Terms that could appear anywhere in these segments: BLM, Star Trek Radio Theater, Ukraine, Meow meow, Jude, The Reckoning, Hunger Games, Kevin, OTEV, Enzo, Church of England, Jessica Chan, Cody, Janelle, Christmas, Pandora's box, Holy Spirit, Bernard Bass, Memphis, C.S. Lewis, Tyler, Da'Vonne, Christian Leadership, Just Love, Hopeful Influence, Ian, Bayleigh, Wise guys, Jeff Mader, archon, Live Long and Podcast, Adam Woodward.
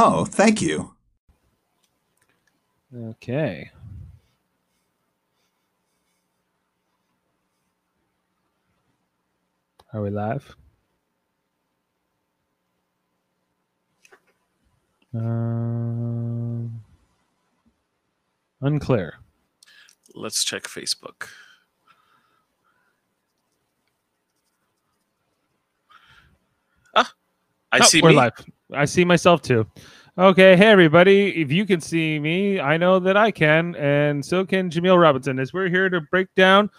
Oh, thank you. Okay. Are we live? Unclear. Let's check Facebook. I see we're live. I see myself too. Okay, hey everybody. If you can see me, I know that I can, and so can Jameel Robinson. As we're here to break down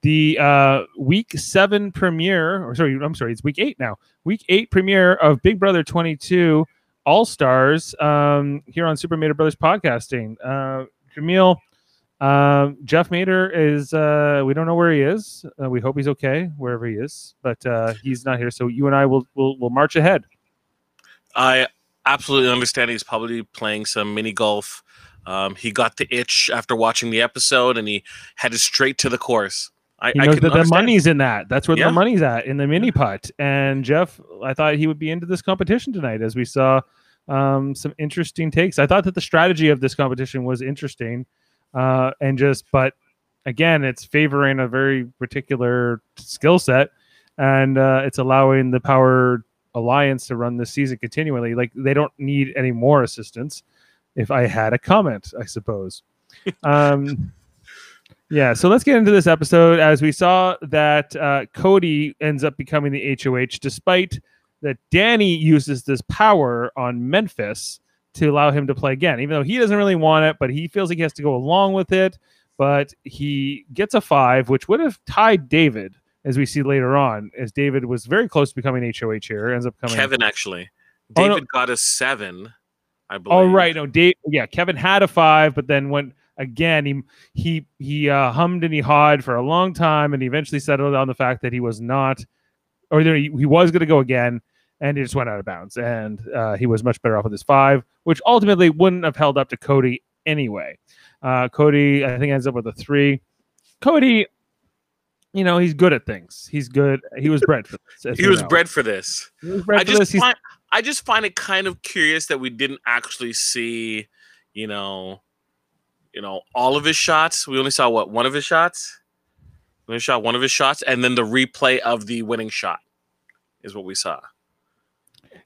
the week 7 premiere, or sorry, I'm sorry, it's week 8 now. Week 8 premiere of Big Brother 22 All-Stars here on Super Mader Brothers Podcasting. Jameel, Jeff Mader is, we don't know where he is. We hope he's okay wherever he is, but he's not here. So you and I will march ahead. I absolutely understand he's probably playing some mini golf. He got the itch after watching the episode, and he headed straight to the course. He knows that the money's in that. That's where the money's at, in the mini putt. And Jeff, I thought he would be into this competition tonight, as we saw some interesting takes. I thought that the strategy of this competition was interesting. But again, it's favoring a very particular skill set, and it's allowing the Power Alliance to run this season continually. Like, they don't need any more assistance. If I had a comment, I suppose. Yeah, so let's get into this episode. As we saw that Cody ends up becoming the HOH, despite that Danny uses this power on Memphis to allow him to play again, even though he doesn't really want it, but he feels like he has to go along with it. But he gets a 5, which would have tied David, as we see later on, as David was very close to becoming HOH here. Ends up coming Kevin, actually. David got a 7, I believe. Oh, right. No, Kevin had a 5, but then went again. He hummed and he hawed for a long time, and he eventually settled on the fact that he was not, or he was going to go again. And he just went out of bounds, and he was much better off with his 5, which ultimately wouldn't have held up to Cody anyway. Cody, I think, ends up with a 3. Cody, you know, he's good at things. He's good. He was bred for this. I just find it kind of curious that we didn't actually see, you know, all of his shots. We only saw one of his shots. We only shot one of his shots, and then the replay of the winning shot is what we saw.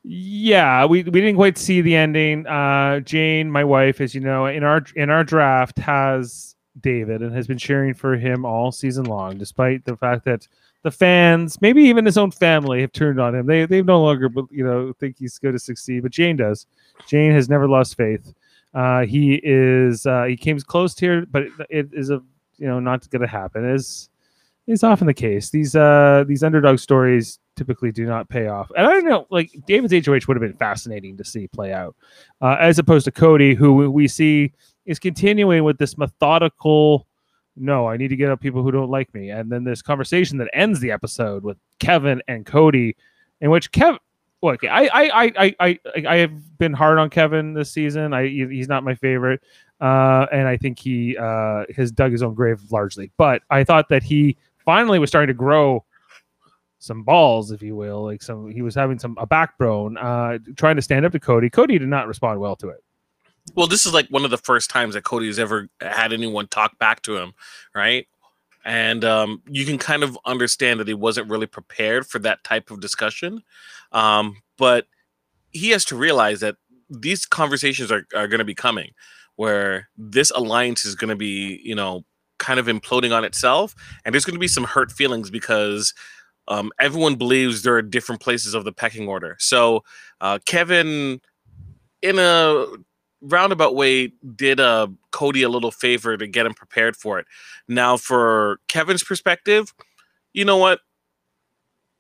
Yeah, we didn't quite see the ending. Jane, my wife, as you know, in our draft, has David and has been cheering for him all season long, despite the fact that the fans, maybe even his own family, have turned on him. They no longer, think he's going to succeed. But Jane does. Jane has never lost faith. He is. He came close here, but it is not going to happen. It's often the case. These underdog stories typically do not pay off. And I don't know, like, David's HOH would have been fascinating to see play out, as opposed to Cody, who we see is continuing with this methodical, no, I need to get up people who don't like me. And then this conversation that ends the episode with Kevin and Cody, in which Kevin, look, I have been hard on Kevin this season. He's not my favorite. And I think he has dug his own grave largely. But I thought that he finally was starting to grow some balls, if you will, he was having a backbone, trying to stand up to Cody. Cody did not respond well to it. Well, this is like one of the first times that Cody's ever had anyone talk back to him, right? And you can kind of understand that he wasn't really prepared for that type of discussion. But he has to realize that these conversations are going to be coming, where this alliance is going to be, kind of imploding on itself, and there's going to be some hurt feelings because everyone believes there are different places of the pecking order. So Kevin, in a roundabout way, did Cody a little favor to get him prepared for it. Now, for Kevin's perspective, you know what?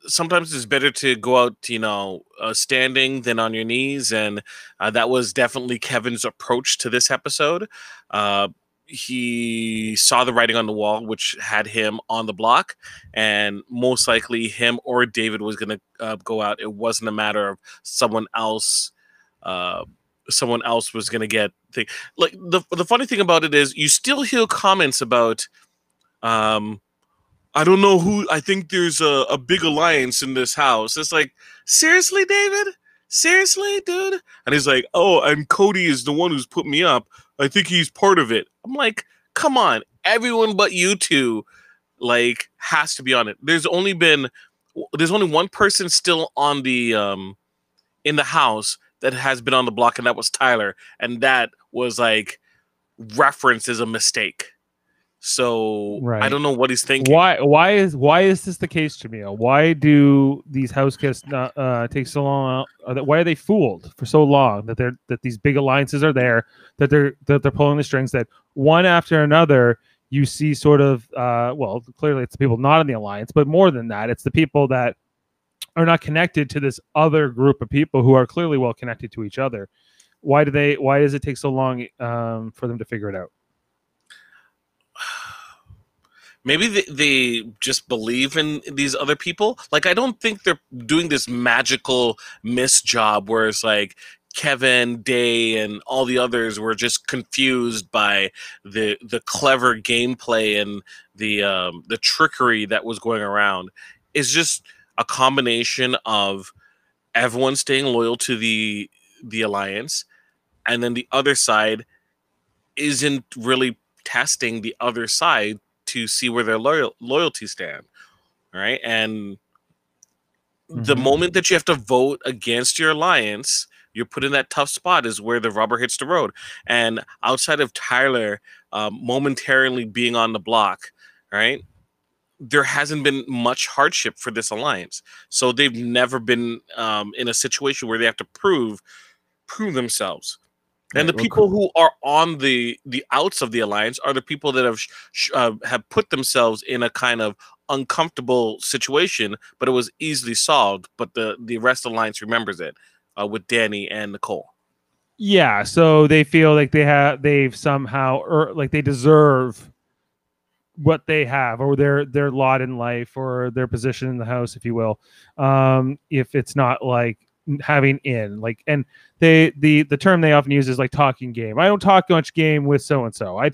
Sometimes it's better to go out, standing than on your knees. And that was definitely Kevin's approach to this episode. He saw the writing on the wall, which had him on the block, and most likely him or David was going to go out. It wasn't a matter of someone else. Someone else was going to get thing. Like, the funny thing about it is, you still hear comments about, I don't know who. I think there's a big alliance in this house. It's like, seriously, David? seriously, dude? And he's like, oh, and Cody is the one who's put me up. I think he's part of it. I'm like, come on. Everyone but you two, like, has to be on it. There's only one person still on the, in the house that has been on the block, and that was Tyler. And that was, like, referenced as a mistake. So right. I don't know what he's thinking. Why is this the case, Jameel? Why do these house guests not take so long? Why are they fooled for so long that these big alliances are there, that they're pulling the strings, that one after another you see sort of well, clearly it's the people not in the alliance, but more than that, it's the people that are not connected to this other group of people who are clearly well connected to each other. Why does it take so long for them to figure it out? Maybe they just believe in these other people. Like, I don't think they're doing this magical miss job where it's like Kevin, Day, and all the others were just confused by the clever gameplay and the trickery that was going around. It's just a combination of everyone staying loyal to the alliance, and then the other side isn't really testing the other side to see where their loyalty stand, all right? And the moment that you have to vote against your alliance, you're put in that tough spot is where the rubber hits the road. And outside of Tyler momentarily being on the block, right, there hasn't been much hardship for this alliance. So they've never been in a situation where they have to prove themselves. And the people who are on the outs of the alliance are the people that have put themselves in a kind of uncomfortable situation, but it was easily solved. But the rest of the alliance remembers it with Danny and Nicole. Yeah, so they feel like they've somehow, or like they deserve what they have, or their lot in life, or their position in the house, if you will. If it's not like having in, like, and the term they often use is like talking game. I don't talk much game with so-and-so. I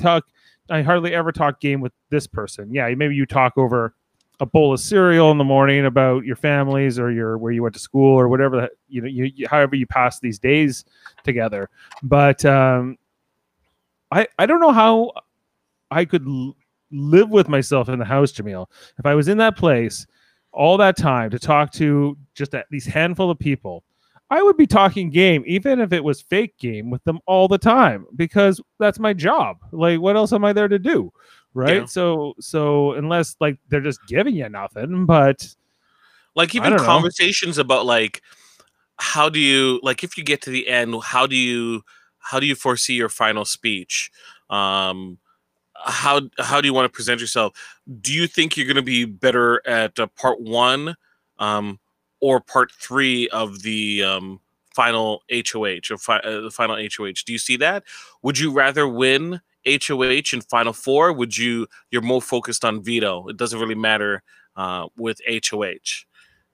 hardly ever talk game with this person. Yeah, maybe you talk over a bowl of cereal in the morning about your families or where you went to school or whatever, you know, however you pass these days together. But I don't know how I could live with myself in the house, Jameel, if I was in that place all that time to talk to just at least handful of people. I would be talking game, even if it was fake game, with them all the time, because that's my job. Like, what else am I there to do? Right. Yeah. So unless like they're just giving you nothing, but like even conversations about like, how do you, like, if you get to the end, how do you foresee your final speech? How do you want to present yourself? Do you think you're going to be better at part one or part three of the final HOH, or the final HOH? Do you see that? Would you rather win HOH in final four? You're more focused on veto. It doesn't really matter with HOH,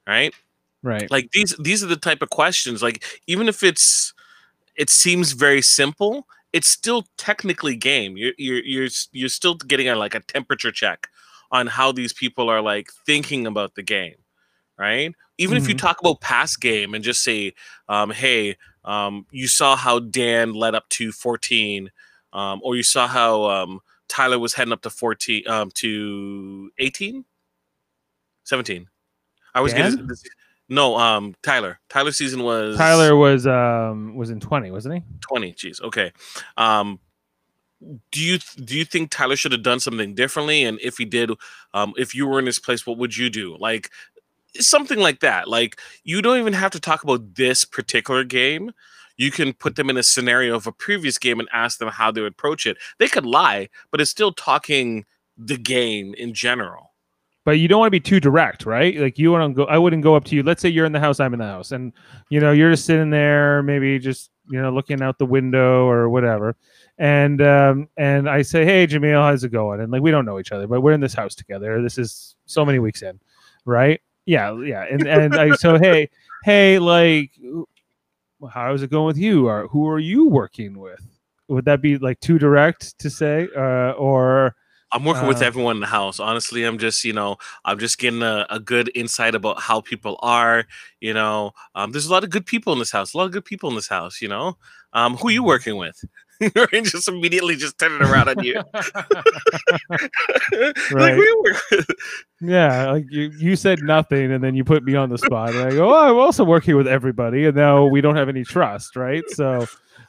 right? Right. Like these are the type of questions. Like even if it seems very simple, it's still technically game. You're still getting like a temperature check on how these people are like thinking about the game, right? Even if you talk about past game and just say, "Hey, you saw how Dan led up to 14, or you saw how Tyler was heading up to 14 to 18, 17." I was getting this. No, Tyler. Tyler's season was... Tyler was in 20, wasn't he? 20, geez, okay. Do you think Tyler should have done something differently? And if he did, if you were in his place, what would you do? Like, something like that. Like, you don't even have to talk about this particular game. You can put them in a scenario of a previous game and ask them how they would approach it. They could lie, but it's still talking the game in general. But you don't want to be too direct, right? Like you want to go. I wouldn't go up to you. Let's say you're in the house, I'm in the house, and you know you're just sitting there, maybe just looking out the window or whatever. And I say, hey, Jameel, how's it going? And like we don't know each other, but we're in this house together. This is so many weeks in, right? Yeah. And I so hey, like, how's it going with you? Or who are you working with? Would that be like too direct to say, or? I'm working with everyone in the house. Honestly, I'm just, I'm just getting a good insight about how people are. There's a lot of good people in this house. Who are you working with? And just immediately just turn it around on you. Like we were. Yeah, like you said nothing, and then you put me on the spot. Like, oh, I'm also working with everybody, and now we don't have any trust, right? So,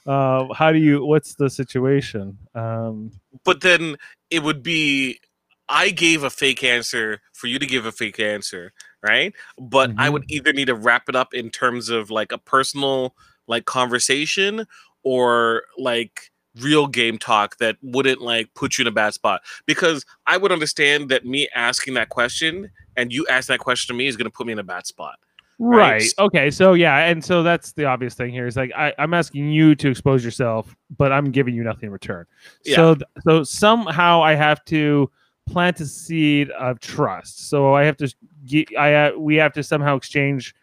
what's the situation? But then it would be, I gave a fake answer for you to give a fake answer, right? But I would either need to wrap it up in terms of like a personal like conversation, or like real game talk that wouldn't like put you in a bad spot. Because I would understand that me asking that question and you asking that question to me is going to put me in a bad spot. Right. Okay. So yeah. And so that's the obvious thing here is like, I'm asking you to expose yourself, but I'm giving you nothing in return. Yeah. So somehow I have to plant a seed of trust. So I have to we have to somehow exchange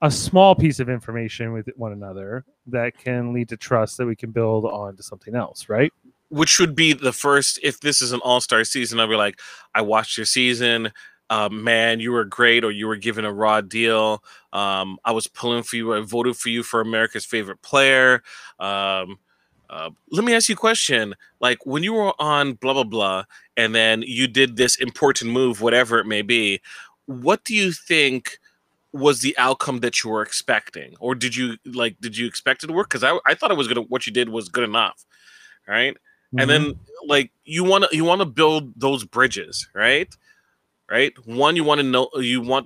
a small piece of information with one another that can lead to trust that we can build on to something else, right? Which should be the first, if this is an all-star season, I'll be like, I watched your season. Man, you were great, or you were given a raw deal. I was pulling for you. I voted for you for America's favorite player. Let me ask you a question. Like when you were on blah, blah, blah, and then you did this important move, whatever it may be, what do you think was the outcome that you were expecting? Or did you expect it to work? Because I thought it was what you did was good enough, right? And then like you want to build those bridges, right? Right? One, you want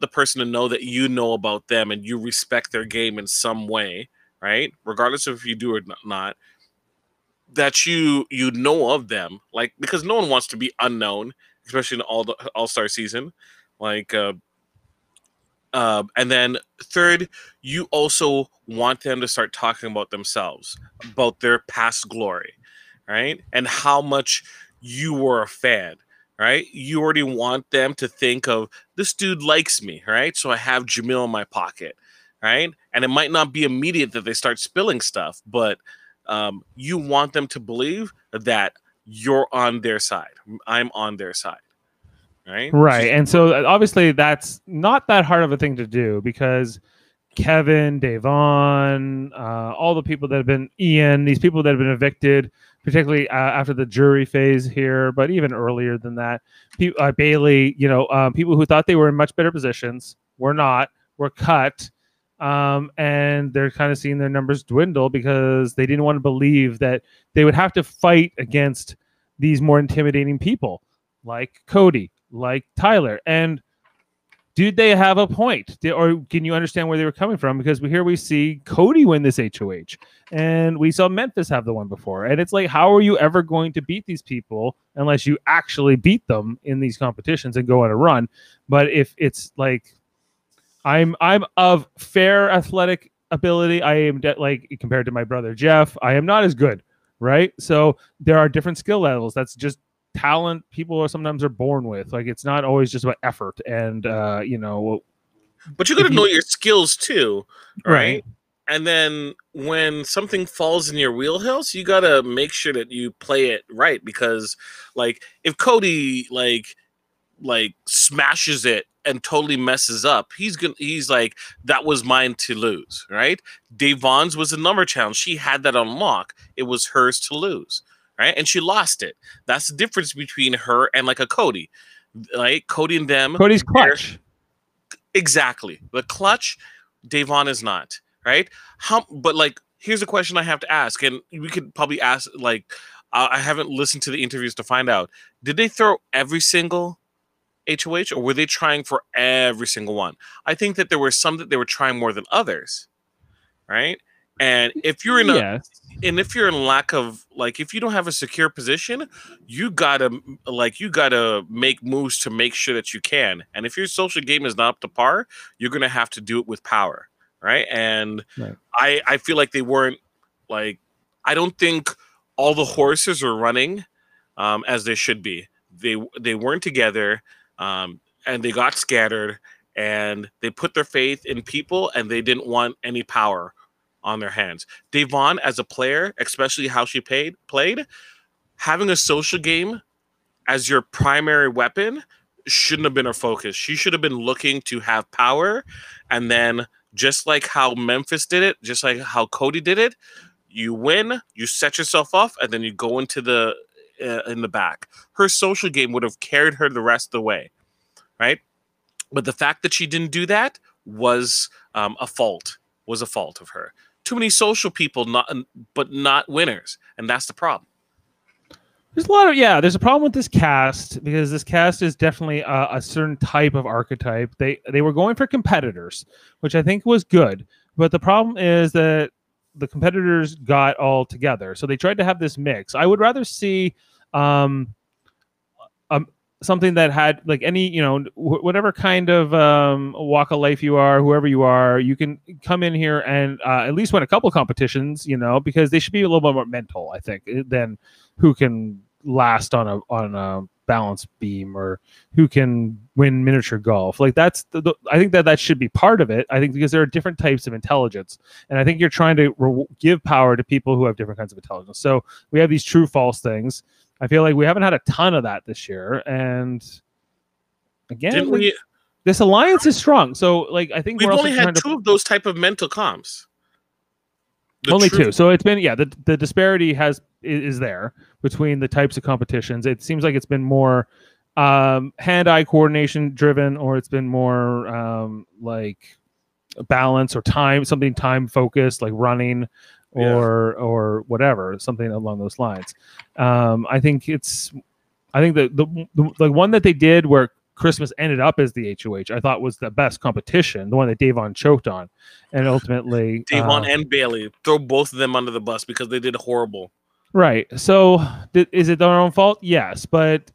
the person to know that you know about them and you respect their game in some way, right? Regardless of if you do or not, that you know of them, like, because no one wants to be unknown, especially in the all-star season, like. And then third, you also want them to start talking about themselves, about their past glory, right? And how much you were a fan, right? You already want them to think of, this dude likes me, right? So I have Jameel in my pocket, right? And it might not be immediate that they start spilling stuff, but you want them to believe that you're on their side. I'm on their side. Right. And so obviously that's not that hard of a thing to do, because Kevin, Da'Vonne, all the people that have been, Ian, these people that have been evicted, particularly after the jury phase here, but even earlier than that, Bayleigh, people who thought they were in much better positions were not, were cut. And they're kind of seeing their numbers dwindle because they didn't want to believe that they would have to fight against these more intimidating people like Cody, like Tyler. And did they have a point? Or can you understand where they were coming from? Because here we see Cody win this HOH, and we saw Memphis have the one before. And it's like, how are you ever going to beat these people unless you actually beat them in these competitions and go on a run? But if it's like, I'm of fair athletic ability, I am like compared to my brother Jeff, I am not as good, right? So there are different skill levels. That's just talent people are sometimes born with. Like, it's not always just about effort and but you gotta know your skills too, right? And then when something falls in your wheelhouse, you gotta make sure that you play it right, because like if Cody like smashes it and totally messes up, he's like, that was mine to lose, right? Da'Vonne's was a number challenge. She had that on lock. It was hers to lose. Right? And she lost it. That's the difference between her and like a Cody. Like Cody and them. Cody's clutch. Exactly. The clutch, Da'Vonne is not. Right? But like, here's a question I have to ask. And we could probably ask, like, I haven't listened to the interviews to find out. Did they throw every single HOH, or were they trying for every single one? I think that there were some that they were trying more than others. Right? And if you're in a, and if you're in lack of, like, if you don't have a secure position, you gotta make moves to make sure that you can. And if your social game is not up to par, you're gonna have to do it with power, right? And I feel like they weren't, like, I don't think all the horses are running as they should be. They weren't together, and they got scattered, and they put their faith in people, and they didn't want any power on their hands. Da'Vonne as a player, especially how she played, having a social game as your primary weapon shouldn't have been her focus. She should have been looking to have power. And then just like how Memphis did it, just like how Cody did it, you win, you set yourself off, and then you go into the in the back. Her social game would have carried her the rest of the way, right? But the fact that she didn't do that was a fault of her. Too many social people, but not winners, and that's the problem. There's a lot of, yeah, there's a problem with this cast, because this cast is definitely a certain type of archetype. They were going for competitors, which I think was good, but the problem is that the competitors got all together, so they tried to have this mix. I would rather see something that had like any, you know, whatever kind of walk of life you are, whoever you are, you can come in here and at least win a couple competitions, you know, because they should be a little bit more mental, I think, than who can last on a balance beam or who can win miniature golf. Like that's I think that should be part of it. I think because there are different types of intelligence, and I think you're trying to give power to people who have different kinds of intelligence. So we have these true false things. I feel like we haven't had a ton of that this year, and again, this alliance is strong. So like I think we've only had two of those type of mental comps. Only two. So it's been, yeah, the disparity is there between the types of competitions. It seems like it's been more hand-eye coordination driven, or it's been more like balance or time, something time focused, like running or whatever, something along those lines. I think that the one that they did where Christmas ended up as the HOH, I thought was the best competition, the one that Da'Vonne choked on, and ultimately Da'Vonne and Bayleigh, throw both of them under the bus because they did horrible. Right. So is it their own fault? Yes, but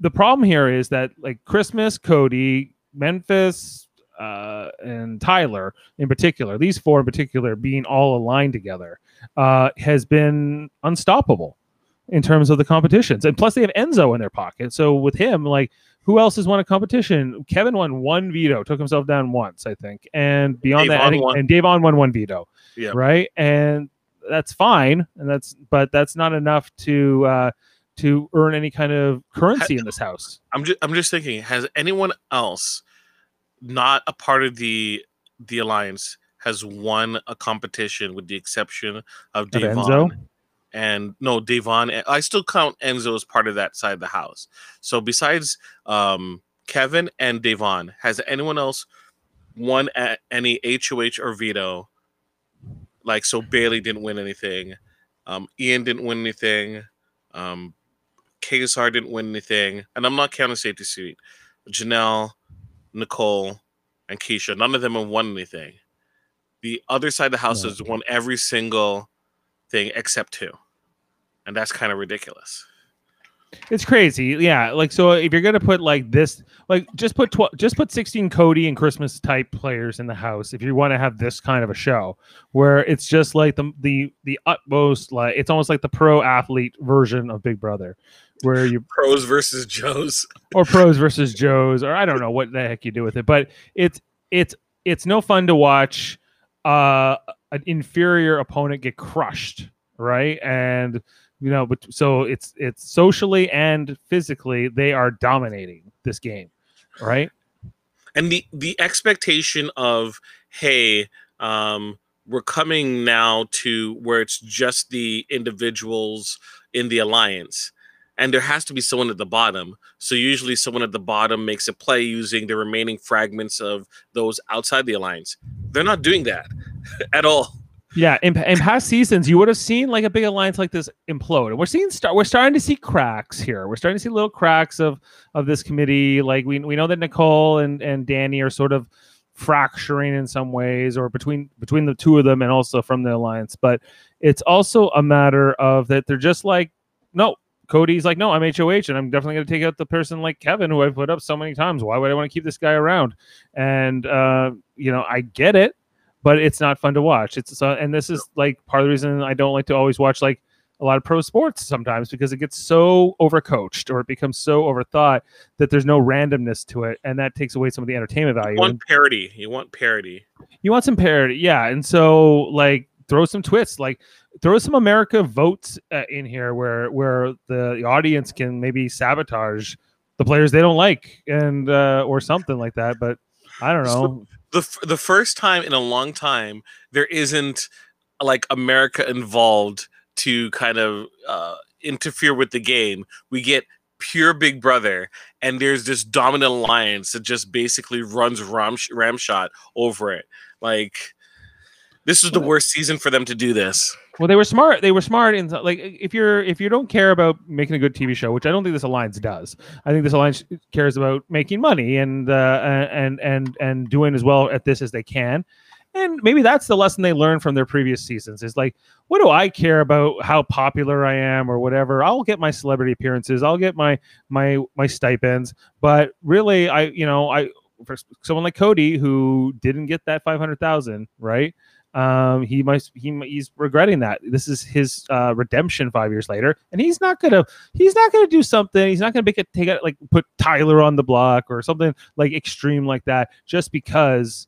the problem here is that like Christmas, Cody, Memphis, and Tyler in particular, these four in particular being all aligned together, has been unstoppable in terms of the competitions. And plus they have Enzo in their pocket. So with him, like, who else has won a competition? Kevin won one veto, took himself down once, I think. And beyond that, and Da'Vonne won one veto. Yeah. Right. And that's fine. And that's not enough to earn any kind of currency in this house. I'm just thinking, has anyone else not a part of the alliance has won a competition with the exception of Da'Vonne? And no, Da'Vonne, I still count Enzo as part of that side of the house. So besides Kevin and Da'Vonne, has anyone else won at any HOH or veto? Like, so Bayleigh didn't win anything. Ian didn't win anything. Kaysar didn't win anything. And I'm not counting safety suite. Janelle, Nicole, and Keisha, none of them have won anything. The other side of the house has won every single thing except two, and that's kind of ridiculous. It's crazy. Yeah, like, so if you're gonna put like this, like just put 16 Cody and Christmas type players in the house if you want to have this kind of a show where it's just like the utmost, like it's almost like the pro athlete version of Big Brother, where you pros versus joes, or I don't know what the heck you do with it, but it's no fun to watch an inferior opponent get crushed, right? And you know, but so it's socially and physically they are dominating this game, right? And the expectation of, hey, we're coming now to where it's just the individuals in the alliance, and there has to be someone at the bottom. So usually someone at the bottom makes a play using the remaining fragments of those outside the alliance. They're not doing that at all. Yeah, in past seasons, you would have seen like a big alliance like this implode. And we're starting to see cracks here. We're starting to see little cracks of this committee. Like we know that Nicole and Danny are sort of fracturing in some ways, or between the two of them, and also from the alliance. But it's also a matter of that they're just like, no. Cody's like, no, I'm HOH, and I'm definitely going to take out the person like Kevin, who I've put up so many times. Why would I want to keep this guy around? And, you know, I get it, but it's not fun to watch. And this is like part of the reason I don't like to always watch like a lot of pro sports sometimes, because it gets so overcoached or it becomes so overthought that there's no randomness to it. And that takes away some of the entertainment value. You want parody. You want some parody. Yeah. And so like, throw some twists, like throw some America votes in here where the audience can maybe sabotage the players they don't like and or something like that. But I don't know. The first time in a long time there isn't like America involved to kind of interfere with the game. We get pure Big Brother, and there's this dominant alliance that just basically runs ramshot over it. Like, this is the worst season for them to do this. Well, they were smart. They were smart in like if you don't care about making a good TV show, which I don't think this alliance does. I think this alliance cares about making money and doing as well at this as they can. And maybe that's the lesson they learned from their previous seasons. Is like, what do I care about how popular I am or whatever? I'll get my celebrity appearances. I'll get my stipends. But really, I for someone like Cody who didn't get that $500,000, right? He's regretting that. This is his redemption 5 years later, and he's not gonna do something. He's not gonna make it take it like put Tyler on the block or something like extreme like that just because.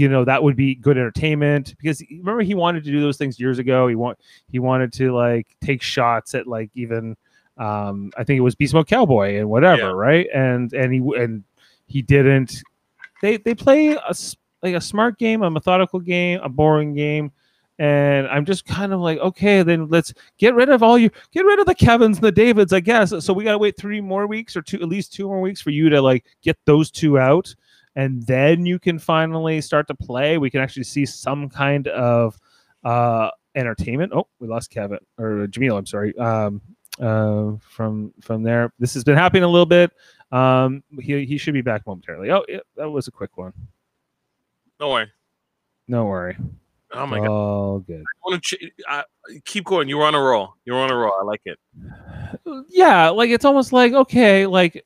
That would be good entertainment because remember he wanted to do those things years ago. He wanted to like take shots at like even I think it was Beast Mode Cowboy and whatever, yeah. Right? And he didn't. They play a smart game, a methodical game, a boring game, and I'm just kind of like, okay, then let's get rid of the Kevins and the Davids, I guess. So we gotta wait 3 more weeks or at least 2 more weeks for you to like get those two out. And then you can finally start to play. We can actually see some kind of entertainment. Oh, we lost Kevin or Jameel. I'm sorry. From there, this has been happening a little bit. He should be back momentarily. Oh, yeah, that was a quick one. Don't worry. No worry. Oh my god. Oh, good. I want to keep going. You were on a roll. I like it. Yeah, like it's almost like okay, like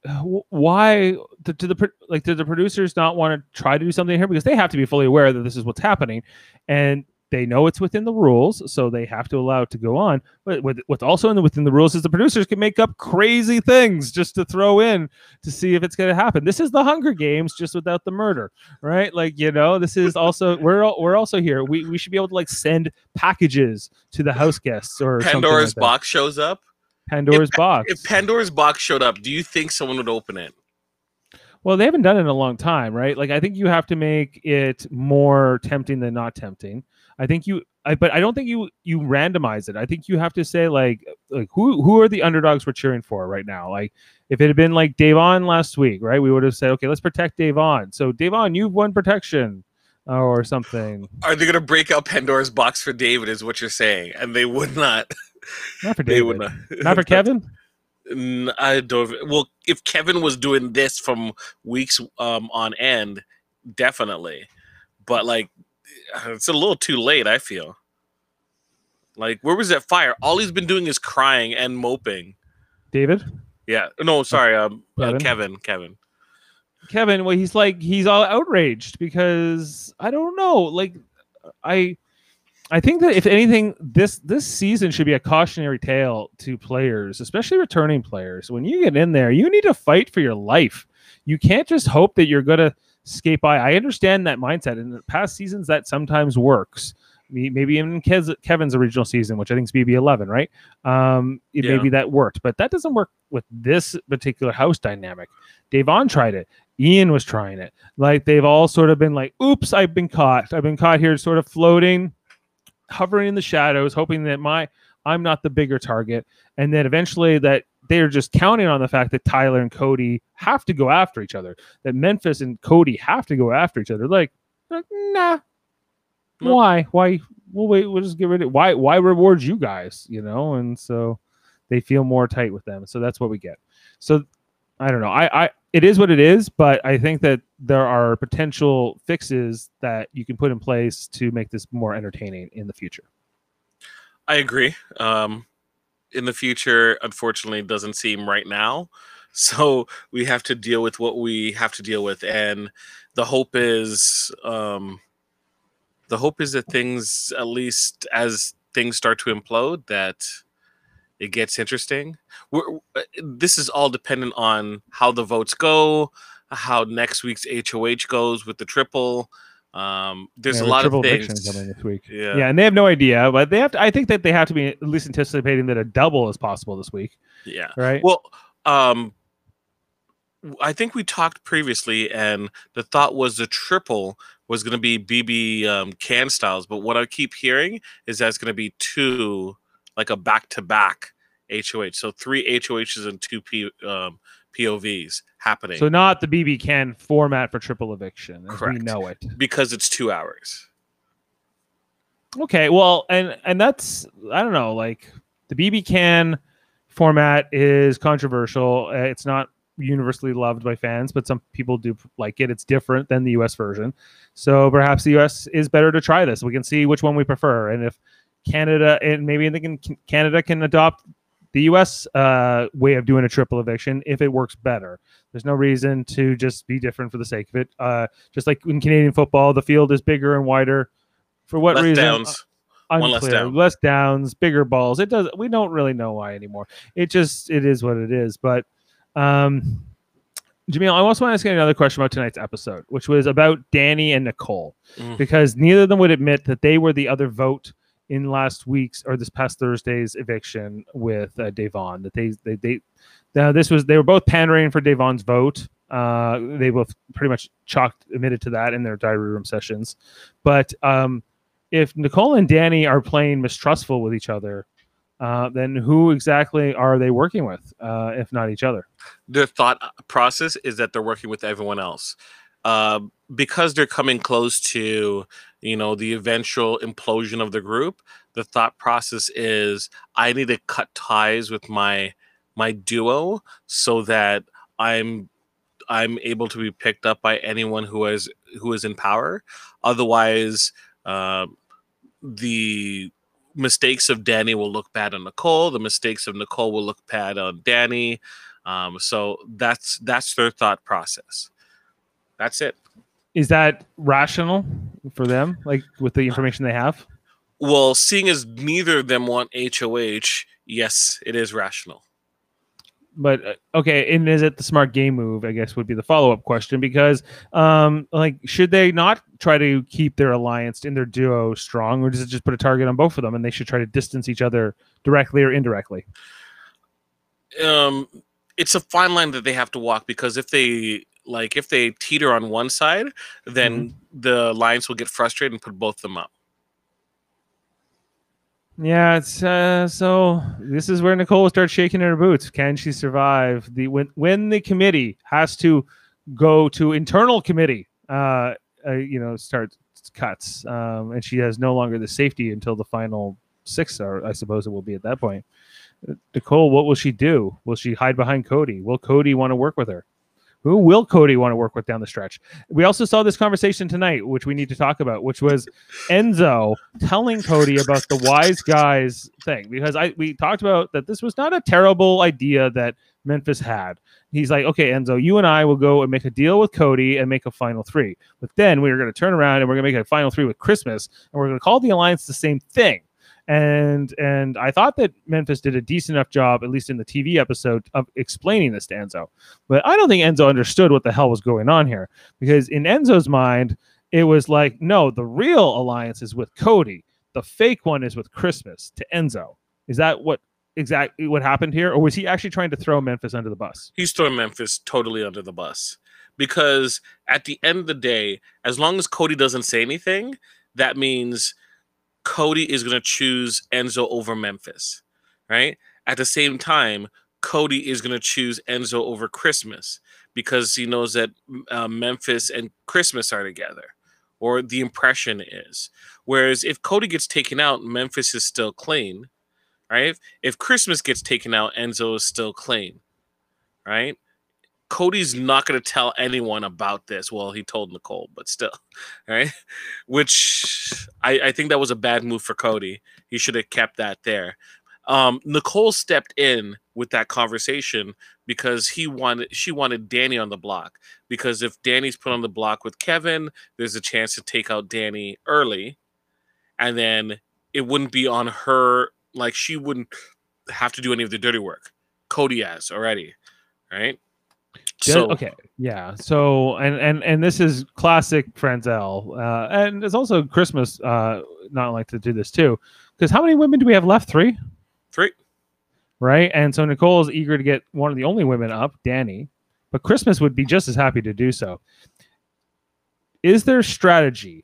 why do the producers not want to try to do something here because they have to be fully aware that this is what's happening, and they know it's within the rules, so they have to allow it to go on. But what's also within the rules is the producers can make up crazy things just to throw in to see if it's going to happen. This is the Hunger Games, just without the murder, right? Like, this is also we're also here. We should be able to like send packages to the house guests or Pandora's box shows up. If Pandora's box showed up, do you think someone would open it? Well, they haven't done it in a long time, right? Like, I think you have to make it more tempting than not tempting. But I don't think you randomize it. I think you have to say like who are the underdogs we're cheering for right now? Like if it had been like Da'Vonne last week, right? We would have said, okay, let's protect Da'Vonne. So Da'Vonne, you've won protection or something. Are they going to break out Pandora's box for David? Is what you're saying? And they would not. Not for David. They would not. Not for Kevin. I don't. Well, if Kevin was doing this from weeks on end, definitely. But like. It's a little too late, I feel. Like, where was that fire? All he's been doing is crying and moping. David? Yeah. No, sorry. Kevin, well, he's all outraged because I don't know. Like, I think that if anything, this season should be a cautionary tale to players, especially returning players. When you get in there, you need to fight for your life. You can't just hope that you're going to skate by. I understand that mindset. In the past seasons, that sometimes works. Maybe even Kevin's original season, which I think is BB11, right? Maybe that worked, but that doesn't work with this particular house dynamic. Da'Vonne tried it. Ian was trying it. Like they've all sort of been like, "Oops, I've been caught. I've been caught here, sort of floating, hovering in the shadows, hoping that I'm not the bigger target." And then eventually that. They're just counting on the fact that Tyler and Cody have to go after each other, that Memphis and Cody have to go after each other. Like nah, no. Why? We'll wait. We'll just get rid of it. Why reward you guys? And so they feel more tight with them. So that's what we get. So I don't know. It is what it is, but I think that there are potential fixes that you can put in place to make this more entertaining in the future. I agree. In the future, unfortunately, doesn't seem right now. So we have to deal with what we have to deal with. And the hope is that things, at least as things start to implode, that it gets interesting. This is all dependent on how the votes go, how next week's HOH goes with the triple. There's a lot of things coming this week. Yeah, and they have no idea, but they have to. I think that they have to be at least anticipating that a double is possible this week. Yeah. Right. Well, I think we talked previously, and the thought was the triple was going to be BB Can Styles, but what I keep hearing is that's going to be two, like a back-to-back HOH, so three HOHs and two POVs happening. So not the BB Can format for triple eviction, as correct. We know it, because it's 2 hours. Okay, well, and that's, I don't know, like the BB Can format is controversial. It's not universally loved by fans, but some people do like it. It's different than the US version, so perhaps the US is better to try this. We can see which one we prefer, and if Canada and maybe Canada can adopt the US way of doing a triple eviction if it works better. There's no reason to just be different for the sake of it. Just like in Canadian football, the field is bigger and wider. For what less reason? Downs. Unclear. One less down. Less downs, bigger balls. It does. We don't really know why anymore. It is what it is. But Jameel, I also want to ask you another question about tonight's episode, which was about Danny and Nicole, because neither of them would admit that they were the other vote in last week's or this past Thursday's eviction with Da'Vonne. That they now this was, they were both pandering for Davon's vote. They both pretty much admitted to that in their diary room sessions. But if Nicole and Danny are playing mistrustful with each other, then who exactly are they working with, if not each other? Their thought process is that they're working with everyone else. Because they're coming close to, the eventual implosion of the group, the thought process is, I need to cut ties with my duo so that I'm able to be picked up by anyone who is in power. Otherwise, the mistakes of Danny will look bad on Nicole. The mistakes of Nicole will look bad on Danny. So that's their thought process. That's it. Is that rational for them? Like with the information they have? Well, seeing as neither of them want HOH, yes, it is rational. But okay, and is it the smart game move? I guess would be the follow-up question, because should they not try to keep their alliance in their duo strong, or does it just put a target on both of them and they should try to distance each other directly or indirectly? It's a fine line that they have to walk, because if they teeter on one side, then the alliance will get frustrated and put both of them up. Yeah, it's so this is where Nicole will start shaking her boots. Can she survive when the committee has to go to internal committee? Start cuts, and she has no longer the safety until the final 6 are. I suppose it will be at that point. Nicole, what will she do? Will she hide behind Cody? Will Cody want to work with her? Who will Cody want to work with down the stretch? We also saw this conversation tonight, which we need to talk about, which was Enzo telling Cody about the Wise Guys thing. Because we talked about that this was not a terrible idea that Memphis had. He's like, okay, Enzo, you and I will go and make a deal with Cody and make a final 3. But then we're going to turn around and we're going to make a final 3 with Christmas, and we're going to call the alliance the same thing. And I thought that Memphis did a decent enough job, at least in the TV episode, of explaining this to Enzo. But I don't think Enzo understood what the hell was going on here, because in Enzo's mind, it was like, no, the real alliance is with Cody. The fake one is with Christmas to Enzo. Is that exactly what happened here? Or was he actually trying to throw Memphis under the bus? He's throwing Memphis totally under the bus, because at the end of the day, as long as Cody doesn't say anything, that means Cody is going to choose Enzo over Memphis, right? At the same time, Cody is going to choose Enzo over Christmas, because he knows that Memphis and Christmas are together, or the impression is. Whereas if Cody gets taken out, Memphis is still clean, right? If Christmas gets taken out, Enzo is still clean, right? Cody's not going to tell anyone about this. Well, he told Nicole, but still, right? Which I think that was a bad move for Cody. He should have kept that there. Nicole stepped in with that conversation because she wanted Danny on the block. Because if Danny's put on the block with Kevin, there's a chance to take out Danny early, and then it wouldn't be on her. Like, she wouldn't have to do any of the dirty work. Cody has already, right? So okay, yeah. So and this is classic Franzel, and it's also Christmas. Not like to do this too, because how many women do we have left? Three, right? And so Nicole is eager to get one of the only women up, Danny, but Christmas would be just as happy to do so. Is there strategy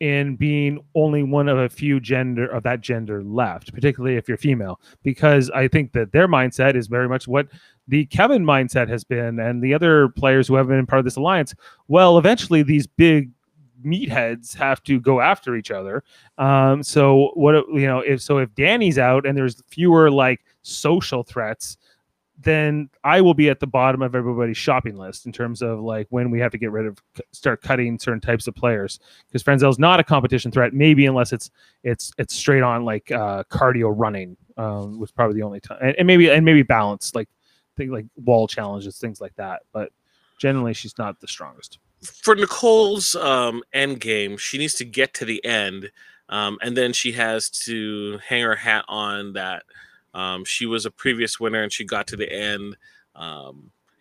in being only one of a few gender of that gender left, particularly if you're female? Because I think that their mindset is very much what the Kevin mindset has been, and the other players who have been part of this alliance. Well, eventually these big meatheads have to go after each other. So what, you know, if Danny's out and there's fewer like social threats, then I will be at the bottom of everybody's shopping list in terms of like when we have to get rid of, start cutting certain types of players, because Franzel's not a competition threat, maybe unless it's straight on like cardio running, was probably the only time, and maybe balance, like things like wall challenges, things like that. But generally, she's not the strongest. For Nicole's end game, she needs to get to the end, and then she has to hang her hat on that. She was a previous winner and she got to the end.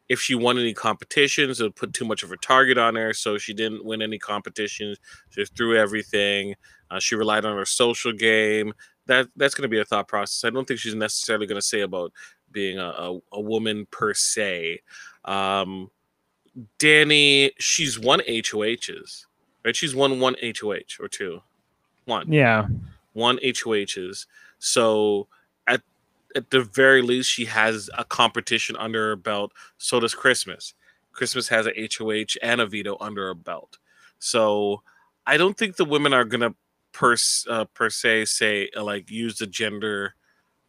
If she won any competitions, it would put too much of a target on her. So she didn't win any competitions. She threw everything. She relied on her social game. That's going to be a thought process. I don't think she's necessarily going to say about being a woman per se. Danny, she's won HOHs, right? She's won one HOH or two. One. Yeah. One HOHs. So at the very least, she has a competition under her belt. So does Christmas. Christmas has a HOH and a veto under her belt. So I don't think the women are going to per se say, like, use the gender.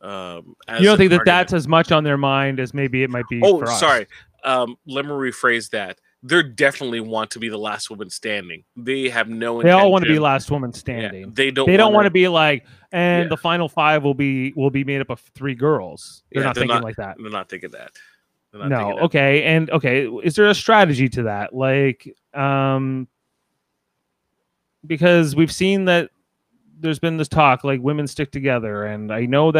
As you don't think that that's as much on their mind as maybe it might be for us? Oh, sorry. Let me rephrase that. They definitely want to be the last woman standing. They have no intention. They all want to be last woman standing. Yeah, they don't want to be like, and yeah, the final five will be made up of three girls. They're not thinking like that. They're not thinking that. Okay. Is there a strategy to that? Like, because we've seen that there's been this talk, like women stick together, and I know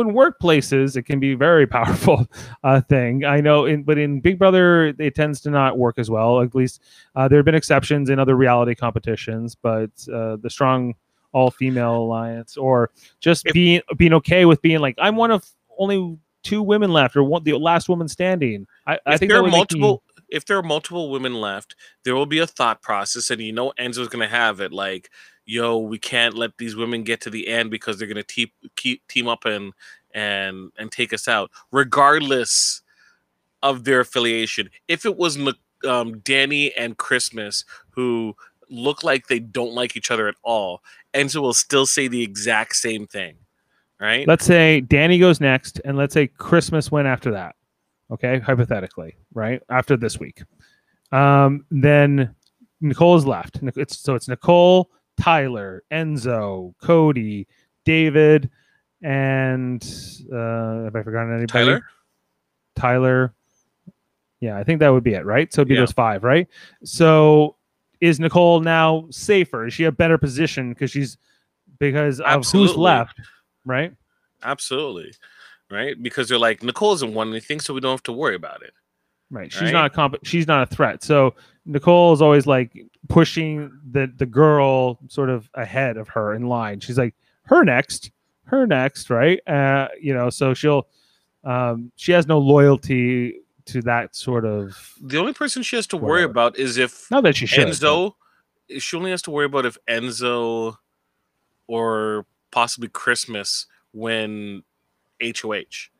in workplaces it can be a very powerful thing. I know, but in Big Brother it tends to not work as well. At least there have been exceptions in other reality competitions, but the strong all-female alliance, or just being okay with being like, I'm one of only two women left, or the last woman standing. If there are multiple women left, there will be a thought process, and Enzo's going to have it like, yo, we can't let these women get to the end because they're going to team up and take us out, regardless of their affiliation. If it was Danny and Christmas, who look like they don't like each other at all, Enzo will still say the exact same thing, right? Let's say Danny goes next, and let's say Christmas went after that, okay, hypothetically, right, after this week. Then Nicole is left. It's Nicole, Tyler, Enzo, Cody, David, and have I forgotten anybody? Tyler. Yeah, I think that would be it, right? So it'd be those five, right? So is Nicole now safer? Is she a better position because of who's left, right? Absolutely. Right? Because they're like, Nicole hasn't won anything, so we don't have to worry about it. Right. She's not a threat. So Nicole is always like pushing the girl sort of ahead of her in line. She's like, her next, right? So she'll she has no loyalty to that sort of. The only person she has to worry about is if not that she should. Enzo, she only has to worry about if Enzo or possibly Christmas win HOH,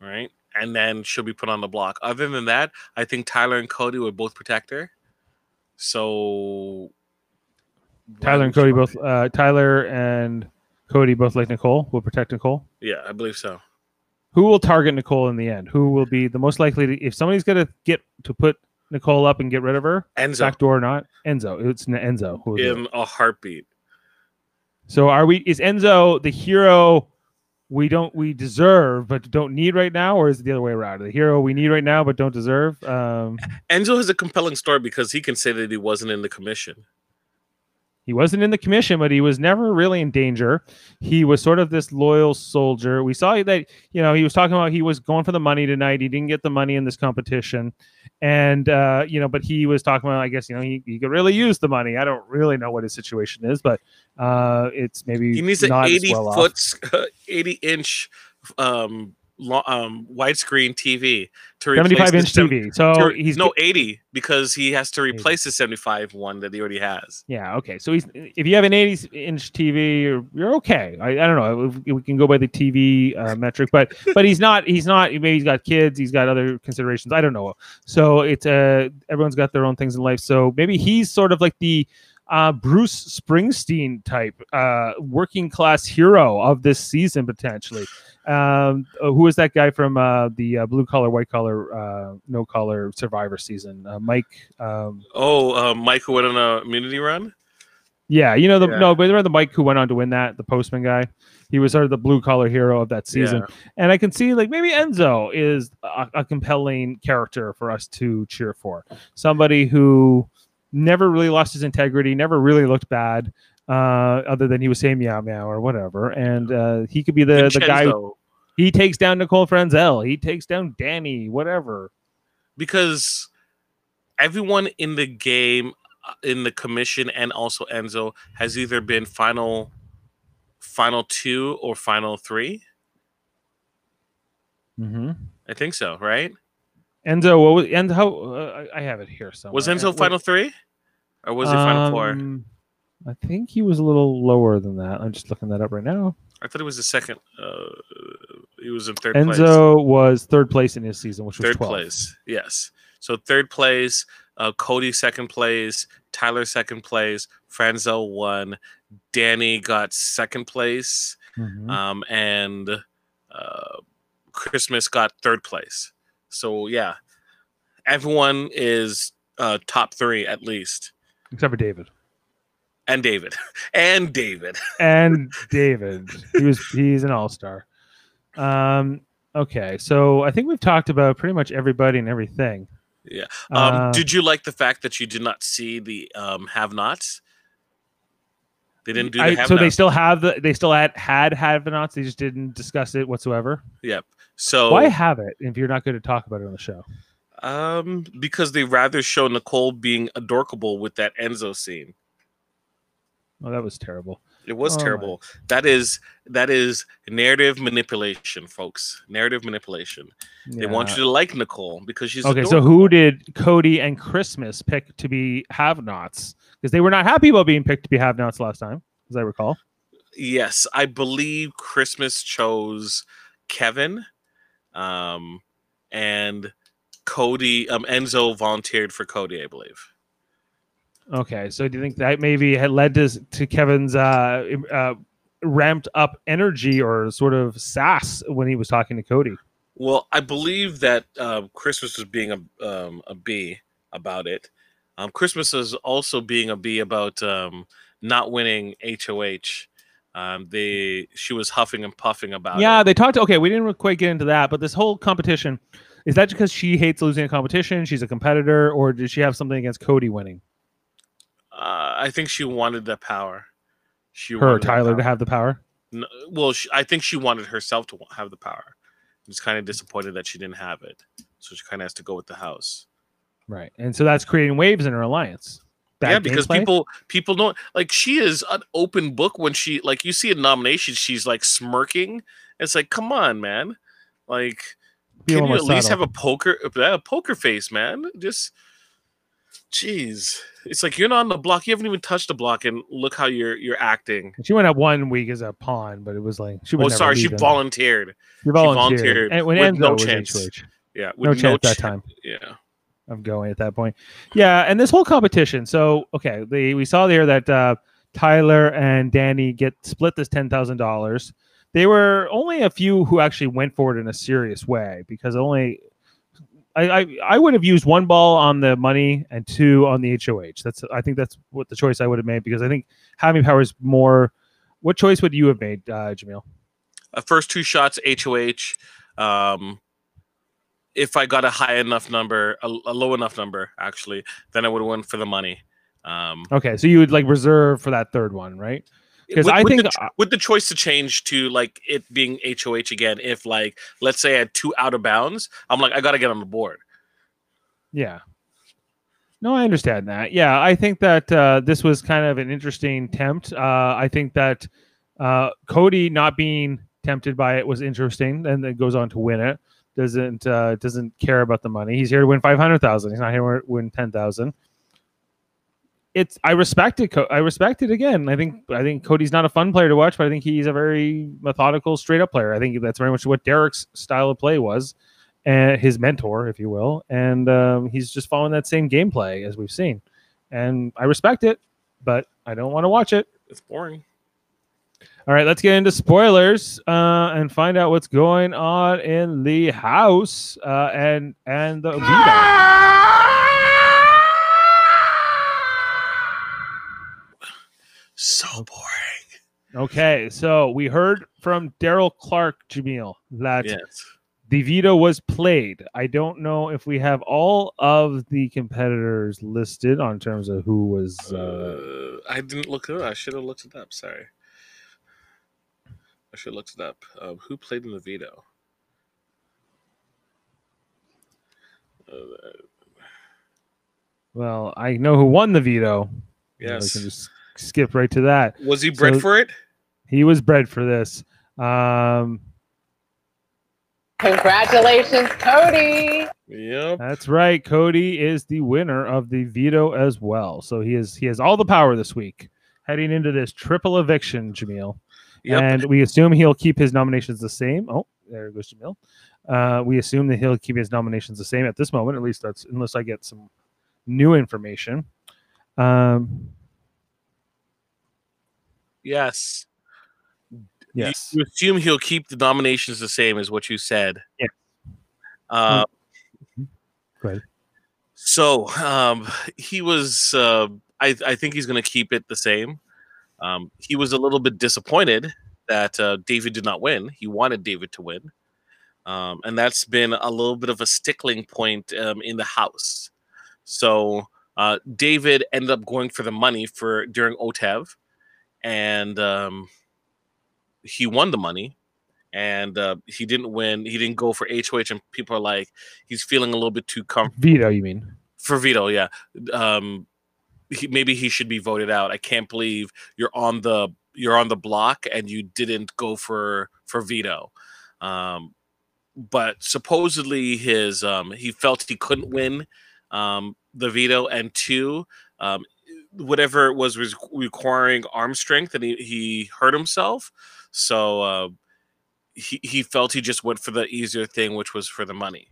right? And then she'll be put on the block. Other than that, I think Tyler and Cody would both protect her. So Tyler and Cody both like Nicole, will protect Nicole? Yeah, I believe so. Who will target Nicole in the end? Who will be the most likely to, if somebody's going to get to put Nicole up and get rid of her? Enzo. Backdoor or not? Enzo. It's Enzo. In a heartbeat. So is Enzo the hero we deserve but don't need right now, or is it the other way around? The hero we need right now but don't deserve. Enzo has a compelling story because he can say that he wasn't in the commission. He wasn't in the commission, but he was never really in danger. He was sort of this loyal soldier. We saw that, you know, he was talking about he was going for the money tonight. He didn't get the money in this competition. And, you know, but he was talking about, I guess, you know, he could really use the money. I don't really know what his situation is, but it's maybe he needs not an 80-inch widescreen TV to replace 75-inch TV. So he's no 80 because he has to replace the 75 one that he already has. Yeah, okay. So if you have an 80-inch TV, you're okay. I don't know if we can go by the TV metric, but but he's not. Maybe he's got kids. He's got other considerations. I don't know. So it's everyone's got their own things in life. So maybe he's sort of like the Bruce Springsteen type working class hero of this season potentially. Who is that guy from the blue collar, white collar, no collar Survivor season? Mike. Mike who went on a immunity run. Yeah, you know remember the Mike who went on to win that, the postman guy. He was sort of the blue collar hero of that season, and I can see like maybe Enzo is a compelling character for us to cheer for. Somebody who never really lost his integrity, never really looked bad, other than he was saying meow meow or whatever. And he could be the guy. He takes down Nicole Franzel. He takes down Danny, whatever. Because everyone in the game, in the commission, and also Enzo has either been final two or final three. Mm-hmm. I think so, right? Enzo, what was Enzo? I have it here somewhere. Was Enzo final three, or was it final four? I think he was a little lower than that. I'm just looking that up right now. I thought it was the second. He was in third place. Enzo was third place in his season, which was 12th place. Yes. So third place, Cody second place, Tyler second place, Franzel won, Danny got second place, and Christmas got third place. So yeah, everyone is top three at least, except for David. And David. And David. And David. He's an all-star. Okay, so I think we've talked about pretty much everybody and everything. Yeah. Did you like the fact that you did not see the have-nots? They didn't do the have-nots. So they still had have-nots. They just didn't discuss it whatsoever. Yep. So why have it if you're not going to talk about it on the show? Because they rather show Nicole being adorkable with that Enzo scene. Oh, that was terrible. It was terrible. My. That is narrative manipulation, folks. Narrative manipulation. Yeah. They want you to like Nicole because she's okay. Adorable. So who did Cody and Christmas pick to be have-nots? Because they were not happy about being picked to be have-nots last time, as I recall. Yes, I believe Christmas chose Kevin, and Cody. Enzo volunteered for Cody, I believe. Okay, so do you think that maybe had led to Kevin's ramped up energy or sort of sass when he was talking to Cody? Well, I believe that Christmas was being a B about it. Christmas is also being a B about not winning HOH. She was huffing and puffing about it. Yeah, they talked. Okay, we didn't quite get into that, but this whole competition, is that because she hates losing a competition? She's a competitor, or did she have something against Cody winning? I think she wanted the power. Tyler to have the power? No, well, I think she wanted herself to have the power. I'm just kind of disappointed that she didn't have it. So she kind of has to go with the house. Right. And so that's creating waves in her alliance. Yeah, because people don't... Like, she is an open book when she... Like, you see in nominations, she's, like, smirking. It's like, come on, man. Like, can you at least have a poker face, man? Just... Jeez, it's like you're not on the block. You haven't even touched the block, and look how you're acting. She went up 1 week as a pawn, but it was like she was. Oh, sorry, she volunteered. She volunteered. And when Enzo was HOH. Yeah, no chance that time. Yeah, I'm going at that point. Yeah, and this whole competition. So okay, we saw there that Tyler and Danny split this $10,000. They were only a few who actually went for it in a serious way because only. I would have used one ball on the money and two on the HOH. I think that's what the choice I would have made because I think having power is more. What choice would you have made, Jameel? First two shots HOH. If I got a low enough number, actually, then I would have went for the money. Okay, so you would like reserve for that third one, right? Because I think with the choice to change to like it being HOH again, if like let's say I had two out of bounds, I'm like I gotta get on the board. Yeah. No, I understand that. Yeah, I think that this was kind of an interesting tempt. I think that Cody not being tempted by it was interesting, and then goes on to win it. Doesn't care about the money. He's here to win 500,000. He's not here to win 10,000. I respect it. I respect it again. I think Cody's not a fun player to watch, but I think he's a very methodical, straight up player. I think that's very much what Derek's style of play was. And his mentor, if you will, and he's just following that same gameplay as we've seen, and I respect it, but I don't want to watch it. It's boring. All right, let's get into spoilers and find out what's going on in the house and the so boring. Okay, so we heard from Daryl Clark, Jameel, that. Yes. The veto was played. I don't know if we have all of the competitors listed on terms of who was. I didn't look it up. I should have looked it up. Sorry. I should have looked it up. Who played in the veto? Well, I know who won the veto. Yes. I can just skip right to that. Was he bred for it? He was bred for this. Congratulations, Cody. Yep. That's right. Cody is the winner of the veto as well. So he has all the power this week heading into this triple eviction, Jameel. Yep. And we assume he'll keep his nominations the same. Oh, there goes Jameel. We assume that he'll keep his nominations the same at this moment. At least that's unless I get some new information. Yes. Yes. You assume he'll keep the nominations the same as what you said. Yeah. Right. So he was. I think he's going to keep it the same. He was a little bit disappointed that David did not win. He wanted David to win, and that's been a little bit of a stickling point in the house. So David ended up going for the money during OTEV, and. He won the money, and he didn't win. He didn't go for HOH, and people are like, he's feeling a little bit too comfortable. Veto, you mean? For veto, yeah. Maybe he should be voted out. I can't believe you're on the block and you didn't go for veto. But supposedly his he felt he couldn't win the veto, and two. Whatever it was requiring arm strength, and he hurt himself. So he felt he just went for the easier thing, which was for the money.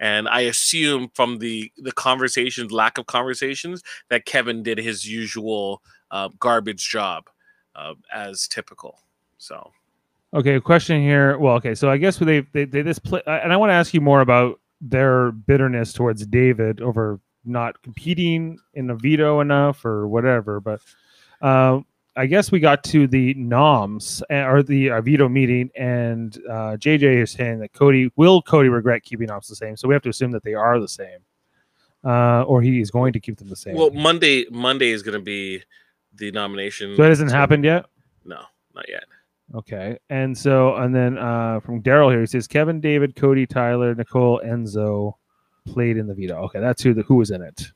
And I assume from the conversations, lack of conversations, that Kevin did his usual garbage job as typical. So, okay, question here. Well, okay, so I guess they this play, and I want to ask you more about their bitterness towards David over. Not competing in the veto enough or whatever, but I guess we got to the noms or the veto meeting, and JJ is saying that Cody will regret keeping noms the same, so we have to assume that they are the same, or he is going to keep them the same. Well, Monday is going to be the nomination. So that hasn't happened yet. No, not yet. Okay, and then from Daryl here, he says Kevin, David, Cody, Tyler, Nicole, Enzo. Played in the veto. Okay, that's who was in it.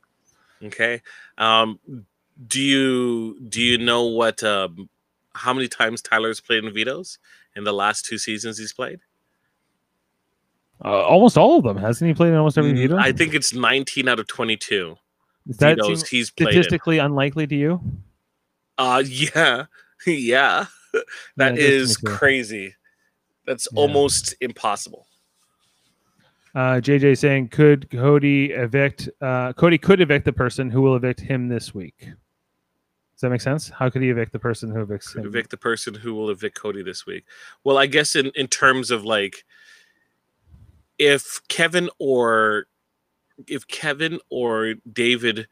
Okay. Do you know what how many times Tyler's played in vetoes in the last two seasons he's played? Almost all of them. Hasn't he played in almost every veto? I think it's 19 out of 22 vetoes he's played. Statistically unlikely to you? Yeah. Yeah. That is crazy. That's almost impossible. JJ saying, could Cody evict? Cody could evict the person who will evict him this week. Does that make sense? How could he evict the person who evicts him? Evict the person who will evict Cody this week. Well, I guess in terms of like, if Kevin or David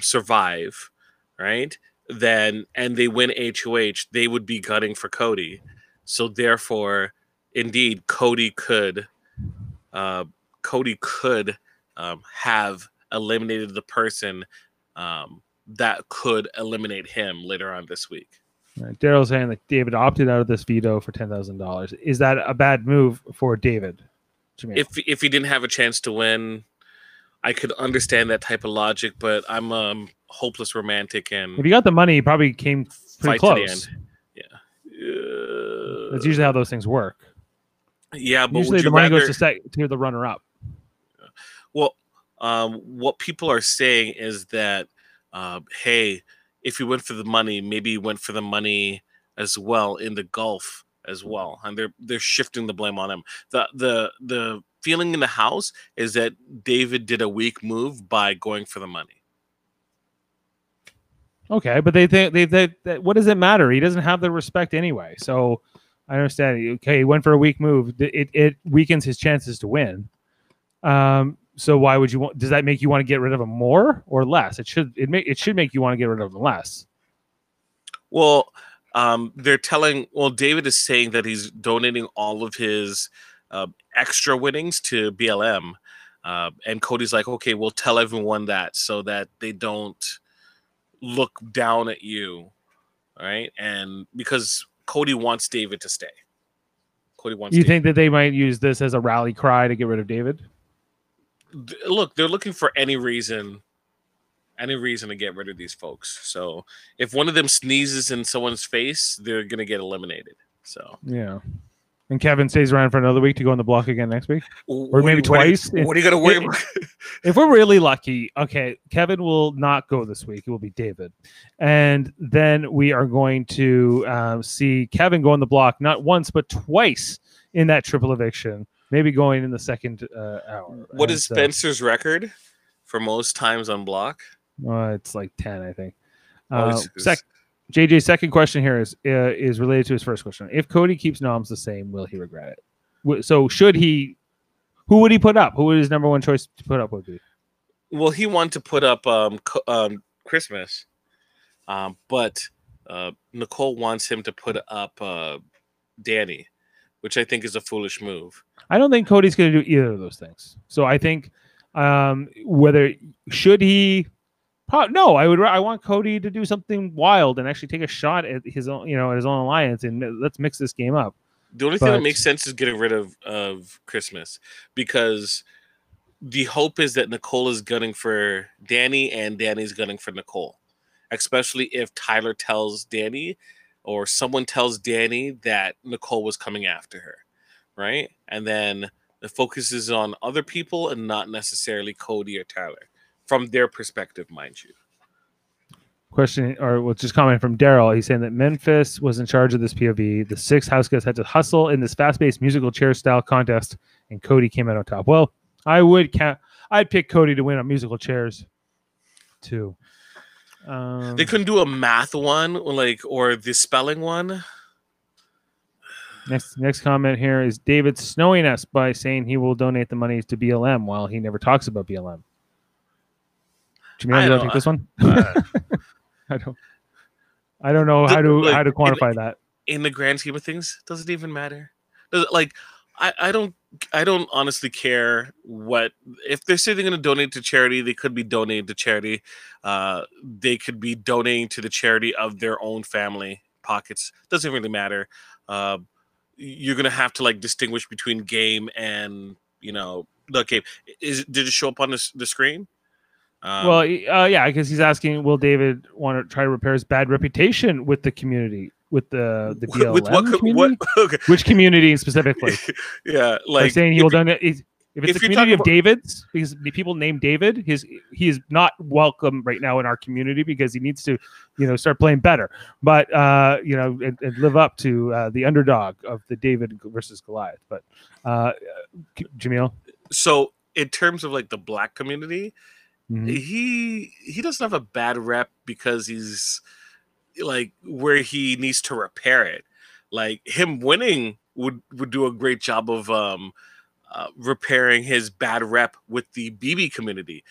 survive, right? Then and they win HOH, they would be gutting for Cody. So therefore, indeed, Cody could have eliminated the person that could eliminate him later on this week. Right. Daryl's saying that David opted out of this veto for $10,000. Is that a bad move for David? If he didn't have a chance to win, I could understand that type of logic, but I'm a hopeless romantic. And if you got the money, he probably came pretty close. To the end. Yeah, that's usually how those things work. Yeah, but usually the money goes to the runner-up. Well, what people are saying is that, hey, if you went for the money, maybe you went for the money as well in the Gulf as well, and they're shifting the blame on him. The feeling in the house is that David did a weak move by going for the money. Okay, but they what does it matter? He doesn't have the respect anyway. So I understand. Okay, he went for a weak move. It weakens his chances to win. So why would you want? Does that make you want to get rid of him more or less? It should make you want to get rid of him less. Well, they're telling. Well, David is saying that he's donating all of his extra winnings to BLM, and Cody's like, okay, we'll tell everyone that so that they don't look down at you, all right? And because Cody wants David to stay. Cody wants. You think that they might use this as a rally cry to get rid of David? Look, they're looking for any reason to get rid of these folks. So if one of them sneezes in someone's face, they're going to get eliminated. So yeah. And Kevin stays around for another week to go on the block again next week, or maybe twice. What are you going to worry about? If we're really lucky, okay, Kevin will not go this week. It will be David. And then we are going to see Kevin go on the block not once but twice in that triple eviction, maybe going in the second hour. What is Spencer's record for most times on block? It's like 10, I think. JJ's second question here is related to his first question. If Cody keeps noms the same, will he regret it? So should he? Who would he put up? Who would his number one choice to put up would be? Well, he wanted to put up Christmas, but Nicole wants him to put up Danny, which I think is a foolish move. I don't think Cody's going to do either of those things. So I think whether should he. No, I want Cody to do something wild and actually take a shot at his own, at his own alliance, and let's mix this game up. The only thing that makes sense is getting rid of Christmas, because the hope is that Nicole is gunning for Danny and Danny's gunning for Nicole, especially if Tyler tells Danny or someone tells Danny that Nicole was coming after her, right? And then the focus is on other people and not necessarily Cody or Tyler. From their perspective, mind you. Question, or well, just comment from Daryl. He's saying that Memphis was in charge of this POV. The 6 house guys had to hustle in this fast-paced musical chair style contest, and Cody came out on top. Well, I'd pick Cody to win on musical chairs, too. They couldn't do a math one, or the spelling one. Next comment here is David snowing us by saying he will donate the money to BLM while he never talks about BLM. Jameel, you want to take this one? I don't know how to quantify that. In the grand scheme of things, does it even matter? I don't honestly care what if they say they're going to donate to charity. They could be donating to charity. They could be donating to the charity of their own family pockets. Doesn't really matter. You're going to have to distinguish between game and the game. Did it show up on the screen? Yeah, because he's asking, will David want to try to repair his bad reputation with the community, with the BLM with community? Okay. Which community specifically? Yeah, like saying he will donate. If it's the community of David's, because the people named David, he is not welcome right now in our community because he needs to, start playing better. But and live up to the underdog of the David versus Goliath. But Jameel, so in terms of the black community. Mm-hmm. He doesn't have a bad rep because he's where he needs to repair it. Him winning would do a great job of repairing his bad rep with the BB community.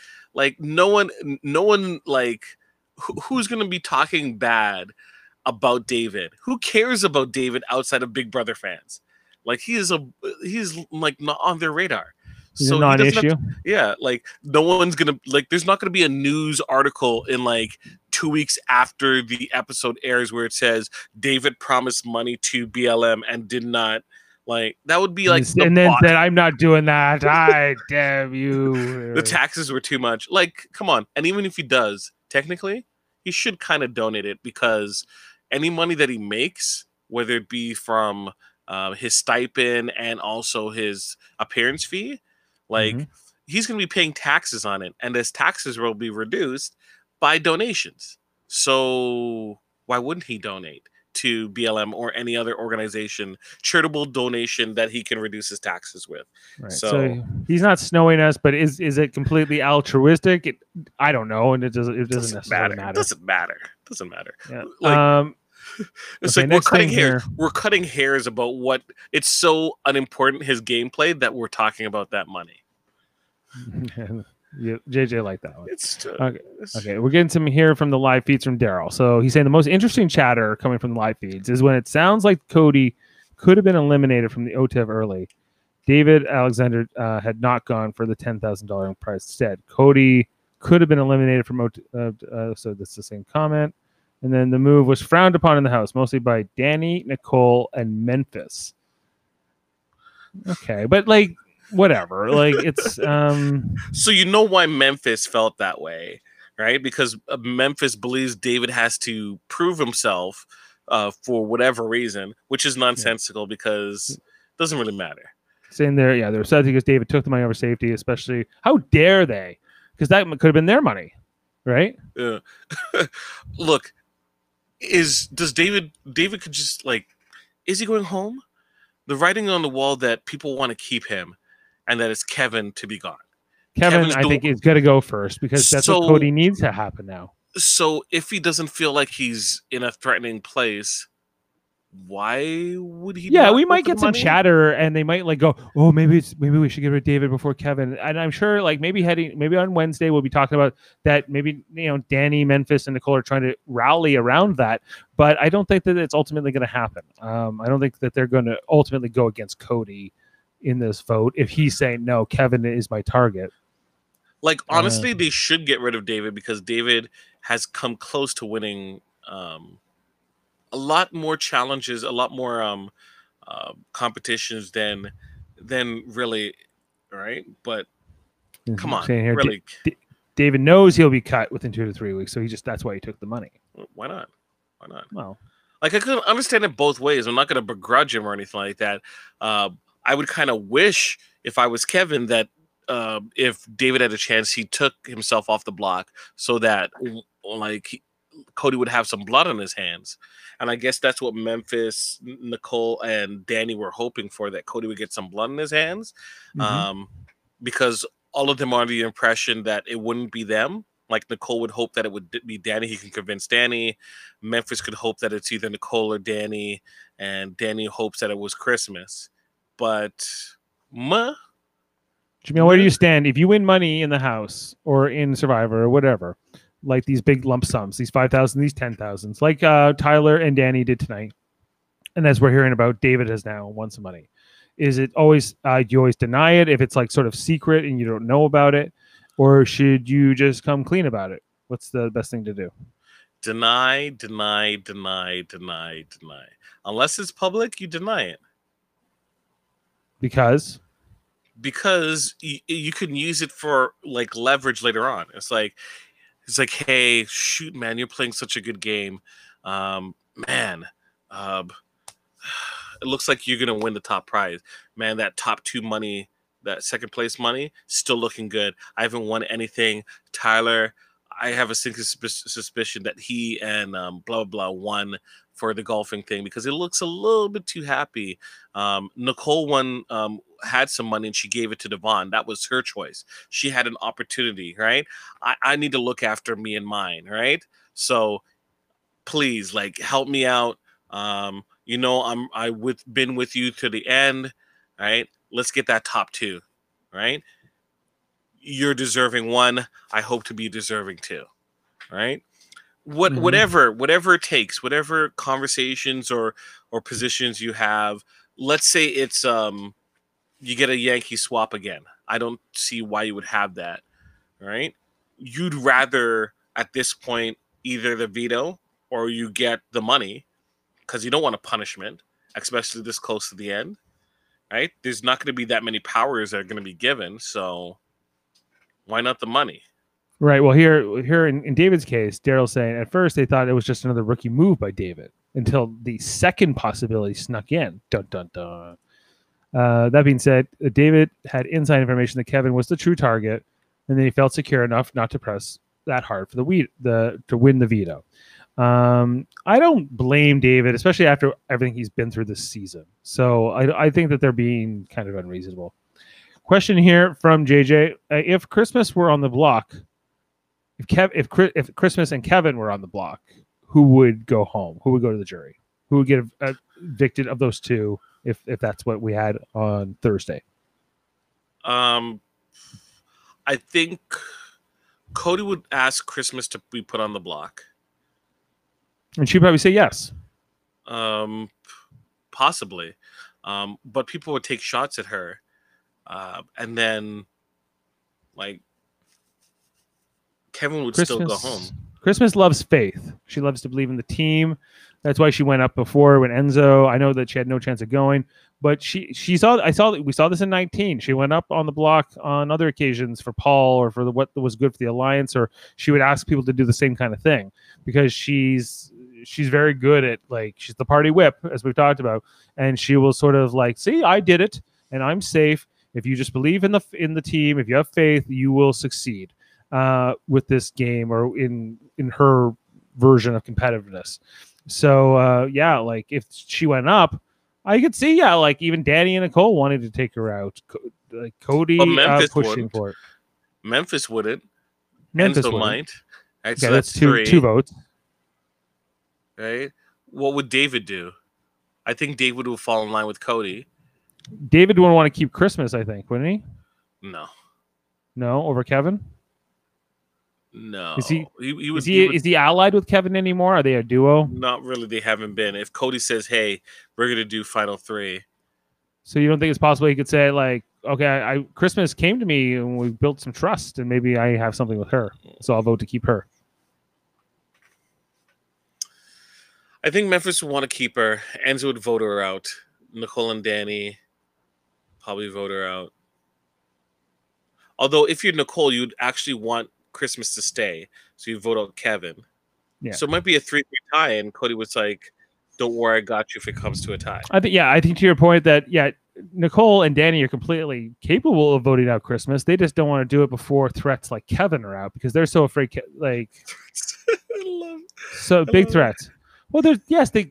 No one who's gonna be talking bad about David? Who cares about David outside of Big Brother fans? He's not on their radar. So not an issue. No one's gonna there's not gonna be a news article in 2 weeks after the episode airs where it says David promised money to BLM and did not. Like, that would be like, and then said, I'm not doing that. I damn you. The taxes were too much. Like, come on. And even if he does, technically, he should kind of donate it, because any money that he makes, whether it be from his stipend and also his appearance fee, like, he's going to be paying taxes on it. And his taxes will be reduced by donations. So why wouldn't he donate to BLM or any other organization, charitable donation that he can reduce his taxes with? Right. So he's not snowing us, but is it completely altruistic? I don't know, and it doesn't matter. It doesn't matter. It doesn't matter. Yeah. Like, it's okay, like we're cutting hairs. We're cutting hairs about what it's so unimportant, his gameplay, that we're talking about that money. Yeah, JJ liked that one. Okay, we're getting some here from the live feeds from Daryl. So he's saying the most interesting chatter coming from the live feeds is when it sounds like Cody could have been eliminated from the OTEV early. David Alexander had not gone for the $10,000 prize. Instead, Cody could have been eliminated from OTEV. So that's the same comment. And then the move was frowned upon in the house, mostly by Danny, Nicole, and Memphis. Okay, but like, whatever, like, it's so you know why Memphis felt that way, right? Because Memphis believes David has to prove himself for whatever reason, which is nonsensical because it doesn't really matter. It's in there, yeah. They're sad because David took the money over safety, especially. How dare they? Because that could have been their money, right? Yeah. Look, does David could just, like, is he going home? The writing on the wall that people want to keep him. And that is Kevin to be gone. Kevin, I think, is going to go first because that's what Cody needs to happen now. So if he doesn't feel like he's in a threatening place, why would he? Yeah, we might get some chatter, and they might like go, "Oh, maybe we should get rid of David before Kevin." And I'm sure, like, maybe on Wednesday we'll be talking about that. Maybe, you know, Danny, Memphis, and Nicole are trying to rally around that, but I don't think that it's ultimately going to happen. I don't think that they're going to ultimately go against Cody in this vote if he's saying, no, Kevin is my target. Like, honestly, they should get rid of David because David has come close to winning a lot more challenges, a lot more competitions than really, right? But come on, here, really. David knows he'll be cut within 2 to 3 weeks, so that's why he took the money. Why not? Why not? Well, like, I could understand it both ways. I'm not going to begrudge him or anything like that. I would kind of wish, if I was Kevin, that if David had a chance, he took himself off the block so that, like, Cody would have some blood on his hands. And I guess that's what Memphis, Nicole, and Danny were hoping for, that Cody would get some blood on his hands, because all of them are under the impression that it wouldn't be them. Like, Nicole would hope that it would be Danny. He can convince Danny. Memphis could hope that it's either Nicole or Danny, and Danny hopes that it was Christmas. But, Jameel, where do you stand? If you win money in the house or in Survivor or whatever, like these big lump sums, these 5,000, these 10,000s, like Tyler and Danny did tonight, and as we're hearing about, David has now won some money. Is it always you always deny it if it's like sort of secret and you don't know about it, or should you just come clean about it? What's the best thing to do? Deny, deny, deny, deny, deny. Unless it's public, you deny it. Because you can use it for, like, leverage later on. It's like, hey, shoot, man, you're playing such a good game, it looks like you're gonna win the top prize, man. That top two money, that second place money, still looking good. I haven't won anything, Tyler. I have a suspicion that he and blah blah won for the golfing thing because it looks a little bit too happy. Nicole had some money and she gave it to Da'Vonne. That was her choice. She had an opportunity, right? I need to look after me and mine, right? So please, like, help me out. You know, I've been with you to the end, right? Let's get that top two, right? You're deserving one. I hope to be deserving two, right? Whatever it takes, whatever conversations or positions you have. Let's say it's you get a Yankee swap again. I don't see why you would have that, right? You'd rather at this point either the veto or you get the money, because you don't want a punishment, especially this close to the end, right? There's not going to be that many powers that are going to be given, so why not the money? Right. Well, here in David's case, Daryl's saying at first they thought it was just another rookie move by David until the second possibility snuck in. Dun, dun, dun. That being said, David had inside information that Kevin was the true target, and then he felt secure enough not to press that hard for to win the veto. I don't blame David, especially after everything he's been through this season. So I think that they're being kind of unreasonable. Question here from JJ: if Christmas were on the block, if Christmas and Kevin were on the block, who would go home? Who would go to the jury? Who would get evicted of those two? If that's what we had on Thursday, I think Cody would ask Christmas to be put on the block, and she'd probably say yes, possibly. But people would take shots at her, and then like Kevin would still go home. Christmas loves faith. She loves to believe in the team. That's why she went up before when Enzo. I know that she had no chance of going, but we saw this in 19. She went up on the block on other occasions for Paul or for what was good for the alliance, or she would ask people to do the same kind of thing because she's very good at, like, she's the party whip, as we've talked about, and she will sort of like, see, I did it and I'm safe. If you just believe in the team, if you have faith, you will succeed with this game or in her version of competitiveness. So, yeah, like if she went up, I could see, yeah, like even Danny and Nicole wanted to take her out. Cody pushing for it. Memphis wouldn't. Memphis wouldn't. Might. Right, okay, so that's two votes. Right? What would David do? I think David would fall in line with Cody. David wouldn't want to keep Christmas, I think, wouldn't he? No. No, over Kevin? No, is he allied with Kevin anymore? Are they a duo? Not really. They haven't been. If Cody says, "Hey, we're gonna do final three," so you don't think it's possible he could say, like, "Okay, I Christmas came to me and we built some trust, and maybe I have something with her, so I'll vote to keep her." I think Memphis would want to keep her. Enzo would vote her out. Nicole and Danny probably vote her out. Although, if you're Nicole, you'd actually want Christmas to stay, so you vote out Kevin. Yeah. So it might be a 3-3 tie, and Cody was like, "Don't worry, I got you." If it comes to a tie, I think to your point that Nicole and Danny are completely capable of voting out Christmas. They just don't want to do it before threats like Kevin are out because they're so afraid. Like, big threats. Well, they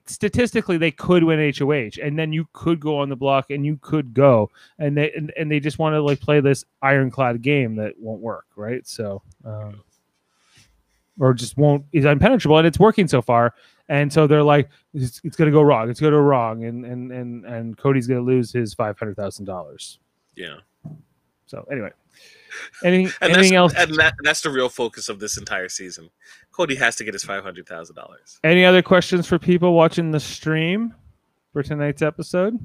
statistically they could win HOH, and then you could go on the block, and you could go, and they just want to like play this ironclad game that won't work, right? So, or just won't is impenetrable, and it's working so far, and so they're like, it's gonna go wrong, and Cody's gonna lose his $500,000. Yeah. So anyway, anything else? And that's the real focus of this entire season. Cody has to get his $500,000. Any other questions for people watching the stream for tonight's episode?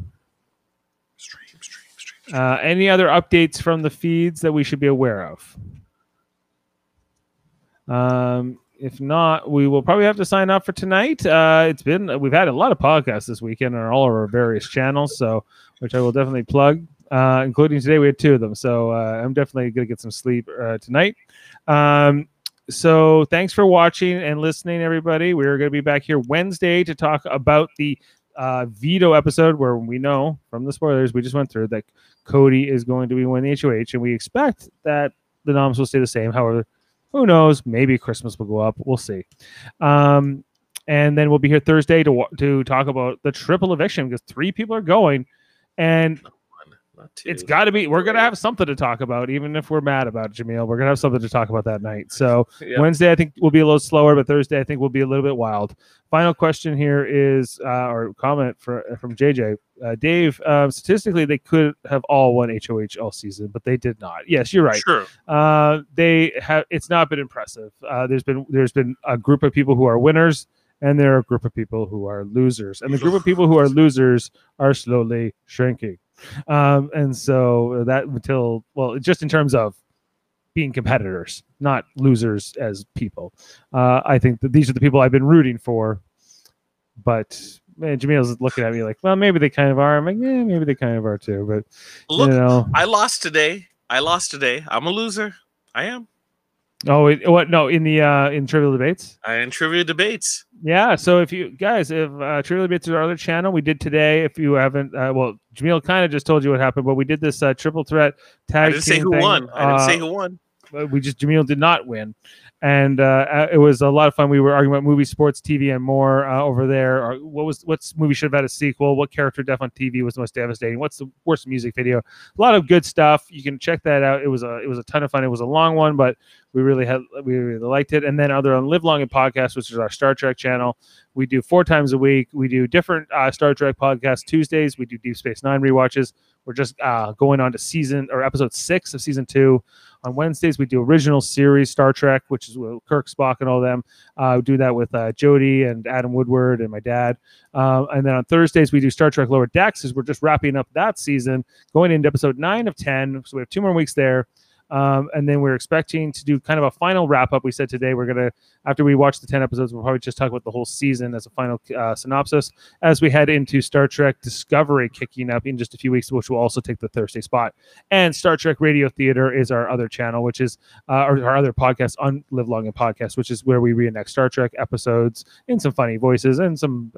Stream. Any other updates from the feeds that we should be aware of? If not, we will probably have to sign off for tonight. We've had a lot of podcasts this weekend on all of our various channels, so which I will definitely plug. Including today, we had 2 of them. So I'm definitely going to get some sleep tonight. So thanks for watching and listening, everybody. We're going to be back here Wednesday to talk about the veto episode where we know from the spoilers we just went through that Cody is going to be winning the HOH. And we expect that the noms will stay the same. However, who knows? Maybe Christmas will go up. We'll see. And then we'll be here Thursday to talk about the triple eviction because 3 people are going. And it's got to be. We're gonna have something to talk about, even if we're mad about it, Jameel. We're gonna have something to talk about that night. So yeah. Wednesday, I think we'll be a little slower, but Thursday, I think we'll be a little bit wild. Final question here is, or comment from JJ, Dave. Statistically, they could have all won HOH all season, but they did not. Yes, you're right. Sure. They have. It's not been impressive. There's been a group of people who are winners, and there are a group of people who are losers, and the group of people who are losers are slowly shrinking. And so that until, well, just in terms of being competitors, not losers as people. I think that these are the people I've been rooting for. But man, Jameel's looking at me like, well, maybe they kind of are. I'm like, yeah, maybe they kind of are too. But look, you know, I lost today. I'm a loser. I am. Oh, what? No, in Trivial Debates. In Trivial Debates. Yeah. So if you guys, if Trivial Debates is our other channel, we did today. If you haven't, well, Jameel kind of just told you what happened, but we did this triple threat tag. I didn't say who won. I didn't say who won. We just Jameel did not win, and it was a lot of fun. We were arguing about movies, sports, TV, and more over there. Or what movie should have had a sequel? What character death on TV was the most devastating? What's the worst music video? A lot of good stuff. You can check that out. It was a ton of fun. It was a long one, but we really liked it. And then other on Live Long and Podcast, which is our Star Trek channel, we do 4 times a week. We do different Star Trek podcasts Tuesdays. We do Deep Space Nine rewatches. We're just going on to episode 6 of season 2. On Wednesdays, we do original series Star Trek, which is with Kirk, Spock, and all them. We do that with Jody and Adam Woodward and my dad. And then on Thursdays, we do Star Trek Lower Decks, as we're just wrapping up that season, going into episode 9 of 10. So we have 2 more weeks there. And then we're expecting to do kind of a final wrap-up. We said today we're going to, after we watch the 10 episodes, we'll probably just talk about the whole season as a final synopsis as we head into Star Trek Discovery kicking up in just a few weeks, which will also take the Thursday spot. And Star Trek Radio Theater is our other channel, which is our other podcast on Live Long and Podcast, which is where we reenact Star Trek episodes in some funny voices and some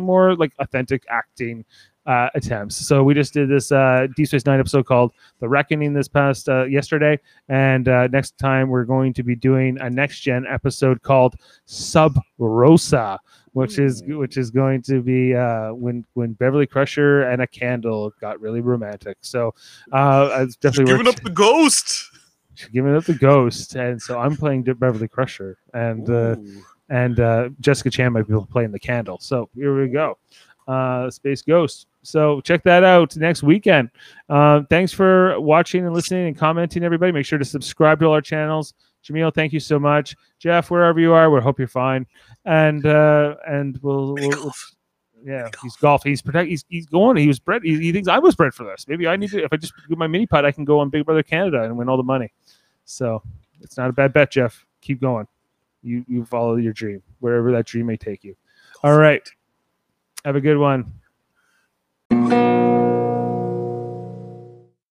more like authentic acting attempts. So we just did this Deep Space Nine episode called The Reckoning this past yesterday, and next time we're going to be doing a next gen episode called Sub Rosa, which is going to be when Beverly Crusher and a candle got really romantic. So it's definitely giving up the ghost. She's giving up the ghost, and so I'm playing Beverly Crusher, and Jessica Chan might be playing the candle. So here we go. Space Ghost. So check that out next weekend. Thanks for watching and listening and commenting, everybody. Make sure to subscribe to all our channels. Jameel, thank you so much. Jeff, wherever you are, we hope you're fine. And we'll yeah, he's golf. He's going. He was bred. He thinks I was bred for this. Maybe I need to. If I just do my mini pot, I can go on Big Brother Canada and win all the money. So it's not a bad bet, Jeff. Keep going. You follow your dream wherever that dream may take you. All right. Have a good one.